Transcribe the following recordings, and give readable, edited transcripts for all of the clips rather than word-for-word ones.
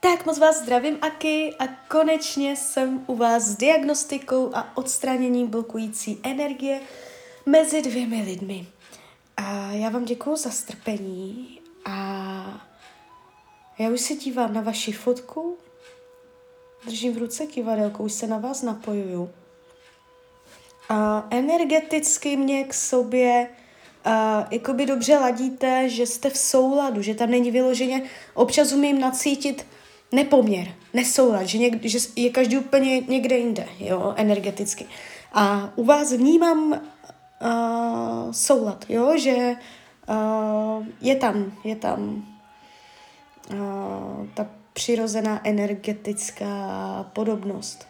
Tak moc vás zdravím, Aki, a konečně jsem u vás s diagnostikou a odstraněním blokující energie mezi dvěmi lidmi. A já vám děkuju za strpení a já už se dívám na vaši fotku, držím v ruce kivadelko, už se na vás napojuju. A energeticky mě k sobě jakoby dobře ladíte, že jste v souladu, že tam není vyloženě, občas umím nacítit nepoměr, nesoulad, že je každý úplně někde jinde, jo, energeticky. A u vás vnímám soulad, jo, že je tam ta přirozená energetická podobnost,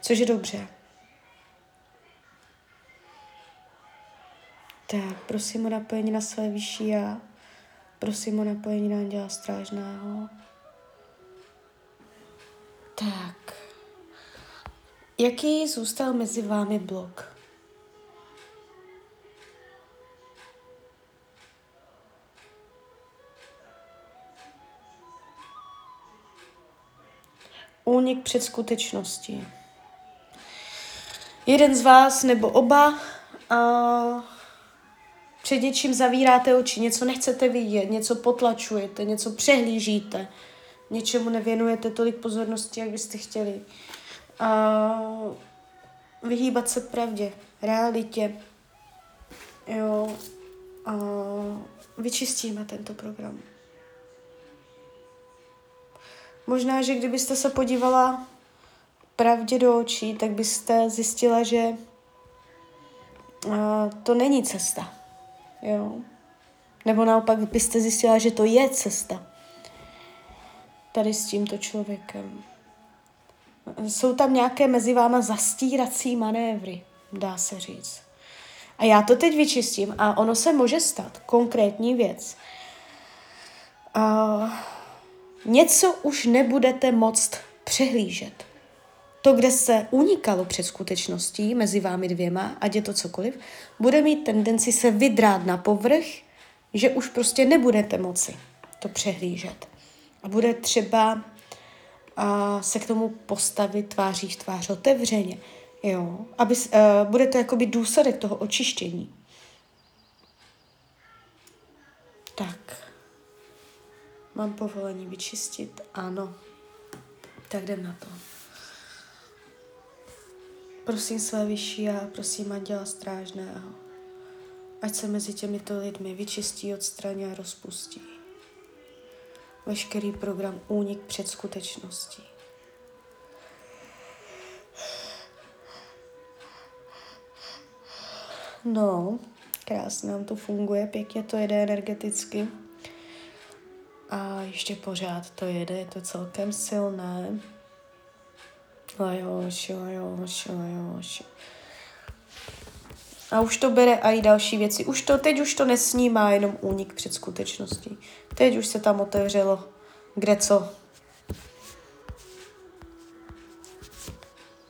což je dobře. Tak, prosím o napojení na své vyšší já. Prosím o napojení na anděla strážného. Tak. Jaký zůstal mezi vámi blok? Únik před skutečností. Jeden z vás nebo oba před něčím zavíráte oči, něco nechcete vidět, něco potlačujete, něco přehlížíte, něčemu nevěnujete tolik pozornosti, jak byste chtěli. Vyhýbat se pravdě, realitě. Jo. Vyčistíme tento program. Možná, že kdybyste se podívala pravdě do očí, tak byste zjistila, že to není cesta. Jo. Nebo naopak byste zjistila, že to je cesta. Tady s tímto člověkem. Jsou tam nějaké mezi váma zastírací manévry, dá se říct. A já to teď vyčistím a ono se může stát. Konkrétní věc. Něco už nebudete moct přehlížet. To, kde se unikalo před skutečností mezi vámi dvěma, ať je to cokoliv, bude mít tendenci se vydrát na povrch, že už prostě nebudete moci to přehlížet. A bude třeba se k tomu postavit tváří v tvář otevřeně. Jo? Bude to jakoby důsledek toho očištění. Tak. Mám povolení vyčistit? Ano. Tak jdem na to. Prosím své vyšší a prosím anděla strážného, ať se mezi těmito lidmi vyčistí, odstraní a rozpustí veškerý program únik před skutečností. No, krásně nám to funguje, pěkně to jede energeticky. A ještě pořád to jede, je to celkem silné. A už to bere i další věci. Teď už to nesnímá jenom únik před skutečností. Teď už se tam otevřelo kde co.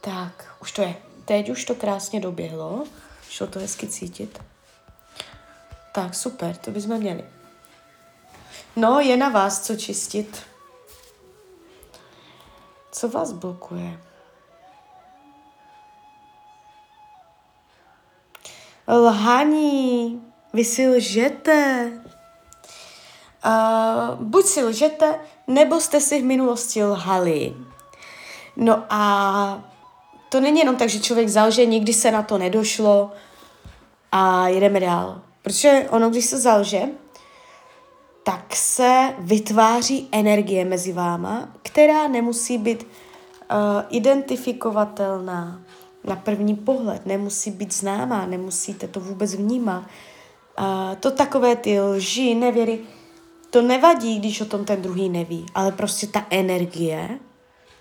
Tak, už to je. Teď už to krásně doběhlo. Šlo to hezky cítit. Tak, super, to bychom měli. No, je na vás co čistit. Co vás blokuje? Lhaní, vy si lžete. Buď si lžete, nebo jste si v minulosti lhali. No a to není jenom tak, že člověk zalže, nikdy se na to nedošlo a jedeme dál. Protože ono, když se zalže, tak se vytváří energie mezi váma, která nemusí být identifikovatelná na první pohled, nemusí být známá, nemusíte to vůbec vnímat. To takové ty lži, nevěry, to nevadí, když o tom ten druhý neví, ale prostě ta energie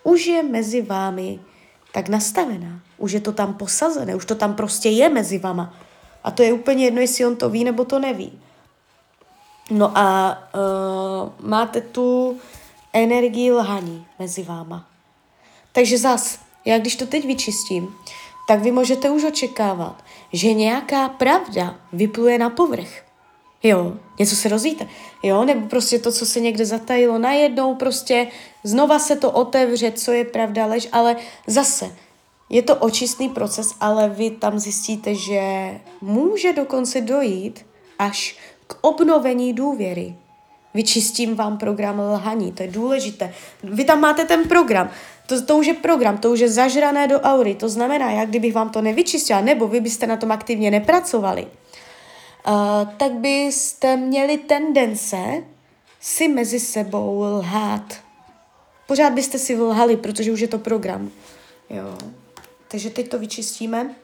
už je mezi vámi tak nastavená, už je to tam posazené, už to tam prostě je mezi váma. A to je úplně jedno, jestli on to ví nebo to neví. No a máte tu energii lhaní mezi váma. Takže zas, já když to teď vyčistím, tak vy můžete už očekávat, že nějaká pravda vypluje na povrch. jo, něco se dozvíte, jo, nebo prostě to, co se někde zatajilo, najednou prostě znova se to otevře, co je pravda, lež, ale zase je to očistný proces, ale vy tam zjistíte, že může dokonce dojít až k obnovení důvěry. Vyčistím vám program lhaní, to je důležité. Vy tam máte ten program, to už je program, to už je zažrané do aury, to znamená, já kdybych vám to nevyčistila, nebo vy byste na tom aktivně nepracovali, tak byste měli tendence si mezi sebou lhát. Pořád byste si lhali, protože už je to program. Jo. Takže teď to vyčistíme.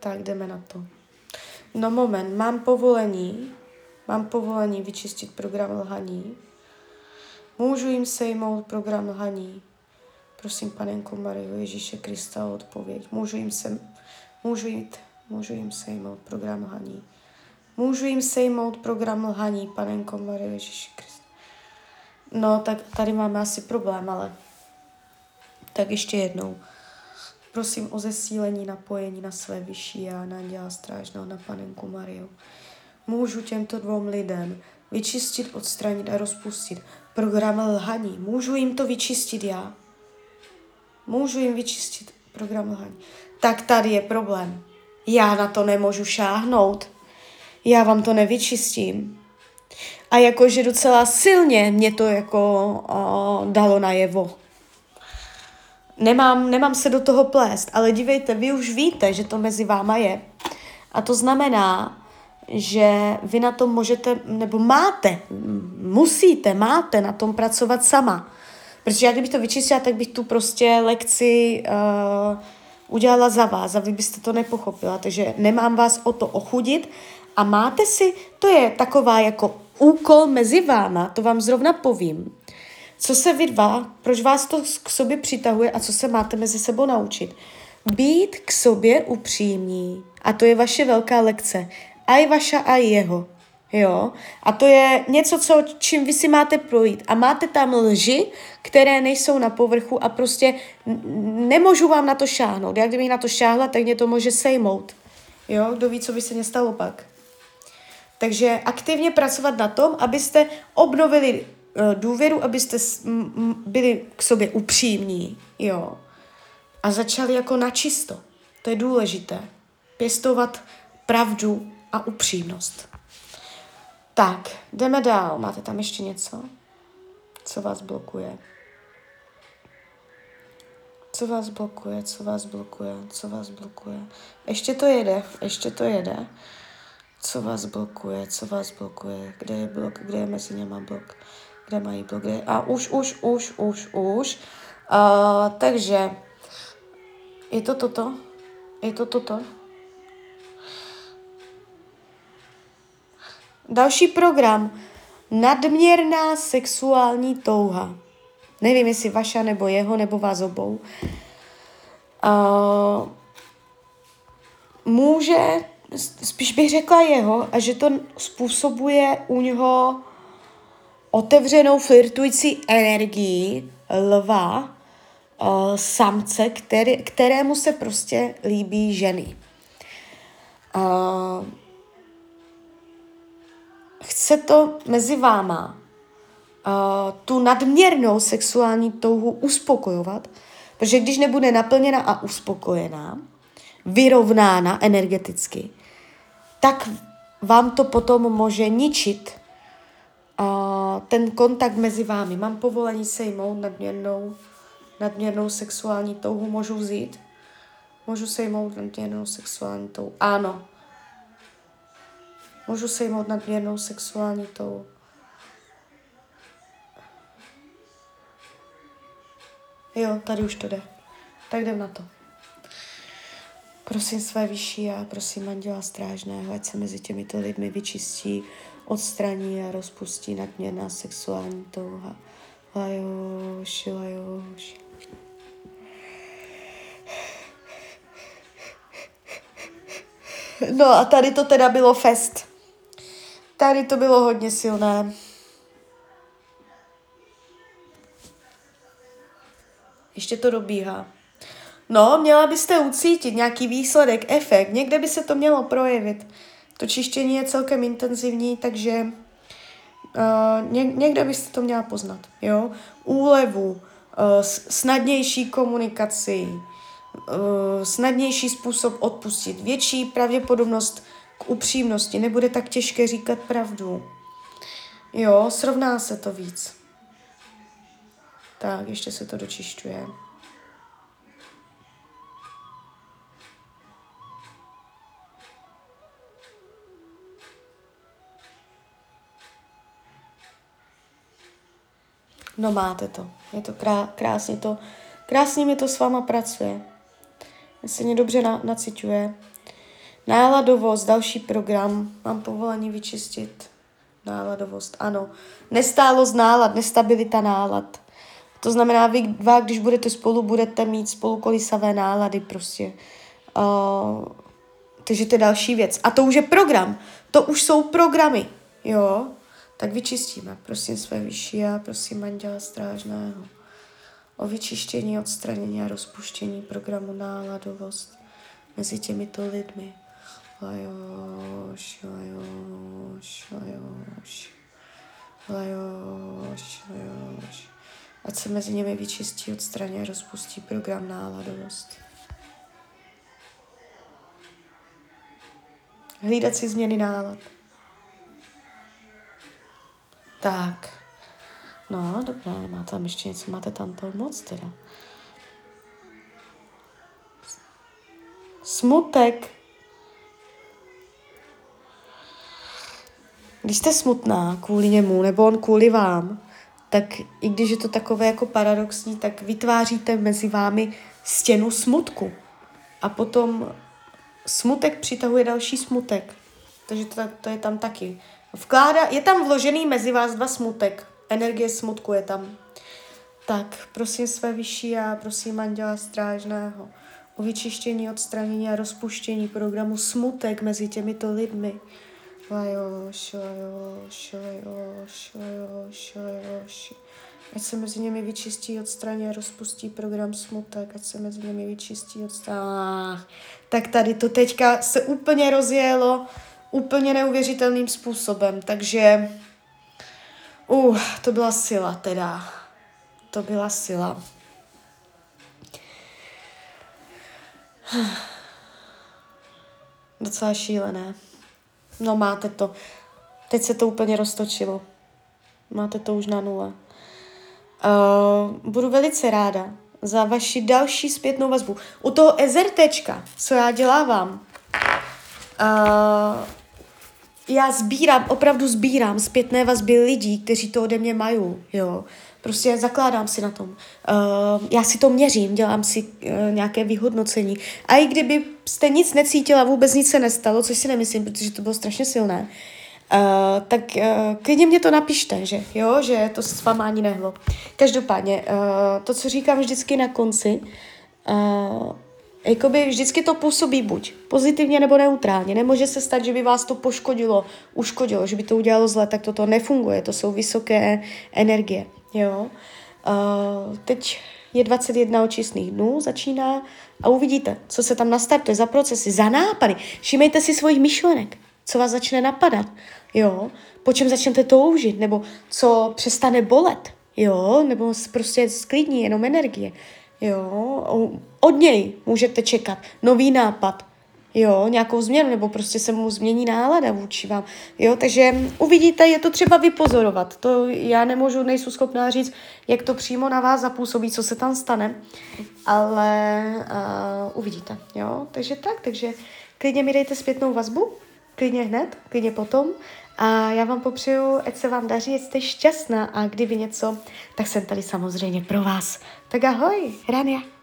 Tak jdeme na to. No moment, mám povolení. Mám povolení vyčistit program lhaní. Můžu jim sejmout program lhaní. Prosím, Panenko Mariu, Ježíše Krista, odpověď. Můžu jim sejmout program lhaní. Můžu jim sejmout program lhaní, Panenko Mariu, Ježíše Krista. No, tak tady máme asi problém, ale... Tak ještě jednou. Prosím o zesílení, napojení na své vyšší já, na Anděla Strážného, na Panenku Mariu. Můžu těmto dvou lidem vyčistit, odstranit a rozpustit program lhaní. Můžu jim to vyčistit já. Můžu jim vyčistit program lhaní. Tak tady je problém. Já na to nemůžu šáhnout. Já vám to nevyčistím. A jakože docela silně mě to dalo najevo. Nemám se do toho plést, ale dívejte, vy už víte, že to mezi váma je. A to znamená, že vy na tom můžete, nebo máte na tom pracovat sama. Protože já kdybych to vyčistila, tak bych tu prostě lekci udělala za vás a vy byste to nepochopila. Takže nemám vás o to ochudit a máte si, to je taková jako úkol mezi váma, to vám zrovna povím. Co se vy dva, proč vás to k sobě přitahuje a co se máte mezi sebou naučit? Být k sobě upřímní. A to je vaše velká lekce. Aj vaša, aj jeho. Jo? A to je něco, čím vy si máte projít. A máte tam lži, které nejsou na povrchu a prostě nemůžu vám na to šáhnout. Já kdybych na to šáhla, tak mě to může sejmout. Jo? Kdo ví, co by se mě stalo pak. Takže aktivně pracovat na tom, abyste obnovili důvěru, abyste byli k sobě upřímní, jo. A začali jako načisto. To je důležité. Pěstovat pravdu a upřímnost. Tak, jdeme dál. Máte tam ještě něco? Co vás blokuje? Co vás blokuje? Co vás blokuje? Co vás blokuje? Ještě to jede. Ještě to jede. Co vás blokuje? Co vás blokuje? Kde je blok? Kde je mezi něma blok? Kde mají blok? A už. Takže je to toto? Je to toto? Další program. Nadměrná sexuální touha. Nevím, jestli vaša, nebo jeho, nebo vás obou. Může, spíš bych řekla jeho, a že to způsobuje u něho otevřenou flirtující energii lva, samce, kterému se prostě líbí ženy. Chce to mezi váma tu nadměrnou sexuální touhu uspokojovat, protože když nebude naplněna a uspokojená, vyrovnána energeticky, tak vám to potom může ničit ten kontakt mezi vámi. Mám povolení sejmout nadměrnou sexuální touhu, můžu vzít? Můžu sejmout nadměrnou sexuální touhu? Ano. Můžu sejmout nadměrnou sexuální touhu. Jo, tady už to jde. Tak jdem na to. Prosím své vyšší a prosím Anděla Strážného, ať se mezi těmito lidmi vyčistí, odstraní a rozpustí nadměrná sexuální touha. Lajoši, lajoši. No a tady to teda bylo fest. Tady to bylo hodně silné. Ještě to dobíhá. No, měla byste ucítit nějaký výsledek, efekt. Někde by se to mělo projevit. To čištění je celkem intenzivní, takže někde byste to měla poznat. Jo? Úlevu, snadnější komunikaci, snadnější způsob odpustit, větší pravděpodobnost k upřímnosti, nebude tak těžké říkat pravdu. Jo, srovná se to víc. Tak, ještě se to dočišťuje. No máte to. Je to krásně to. Krásně mi to s váma pracuje. Mě se mě dobře naciťuje. Náladovost, další program. Mám povolení vyčistit. Náladovost, ano. Nestálost nálad, nestabilita nálad. To znamená, vy dva, když budete spolu, budete mít spolukolisavé nálady prostě. Takže to je další věc. A to už je program. To už jsou programy, jo. Tak vyčistíme. Prosím své vyšší a prosím anděla strážného o vyčištění, odstranění a rozpuštění programu náladovost mezi těmito lidmi. Lajoš, lajoš, lajoš, lajoš, lajoš. Ať se mezi nimi vyčistí, odstraní a rozpustí program náladovost. Hlídat si změny nálad. Tak. No, dobré, nemáte tam ještě něco, máte tam to moc teda. Smutek. Když jste smutná kvůli němu, nebo on kvůli vám, tak i když je to takové jako paradoxní, tak vytváříte mezi vámi stěnu smutku. A potom smutek přitahuje další smutek. Takže to je tam taky. Je tam vložený mezi vás dva smutek. Energie smutku je tam. Tak, prosím své vyšší a prosím anděla strážného o vyčištění, odstranění a rozpuštění programu smutek mezi těmito lidmi. Lajoš, lajoš, lajoš, lajoš, lajoš. Ať se mezi nimi vyčistí, odstraní a rozpustí program smutek. Ať se mezi nimi vyčistí, odstraní. Tak tady to teďka se úplně rozjelo úplně neuvěřitelným způsobem. Takže to byla sila teda. To byla sila. Docela šílené. No máte to. Teď se to úplně roztočilo. Máte to už na nule. Budu velice ráda za vaši další zpětnou vazbu. U toho EZRTčka, co já dělávám, já opravdu sbírám zpětné vazby lidí, kteří to ode mě mají, jo. Prostě zakládám si na tom. Já si to měřím, dělám si nějaké vyhodnocení. A i kdyby jste nic necítila, vůbec nic se nestalo, což si nemyslím, protože to bylo strašně silné, tak klidně mě to napište, že jo, že to s váma ani nehlo. Každopádně, to, co říkám vždycky na konci, jakoby vždycky to působí buď pozitivně nebo neutrálně. Nemůže se stát, že by vás to poškodilo, uškodilo, že by to udělalo zle, tak toto nefunguje. To jsou vysoké energie. Jo. Teď je 21 očistných dnů, začíná a uvidíte, co se tam nastartuje za procesy, za nápady. Všimejte si svojich myšlenek, co vás začne napadat, jo. Po čem začnete toužit, nebo co přestane bolet, jo. Nebo prostě sklidní jenom energie. Jo, od něj můžete čekat nový nápad, jo, nějakou změnu, nebo prostě se mu změní nálada vůči vám, jo, takže uvidíte, je to třeba vypozorovat, to já nejsem schopná říct, jak to přímo na vás zapůsobí, co se tam stane, ale uvidíte, jo, takže klidně mi dejte zpětnou vazbu, klidně hned, klidně potom a já vám popřeju, ať se vám daří, jste šťastná a kdyby něco, tak jsem tady samozřejmě pro vás. Tak ahoj, Rania.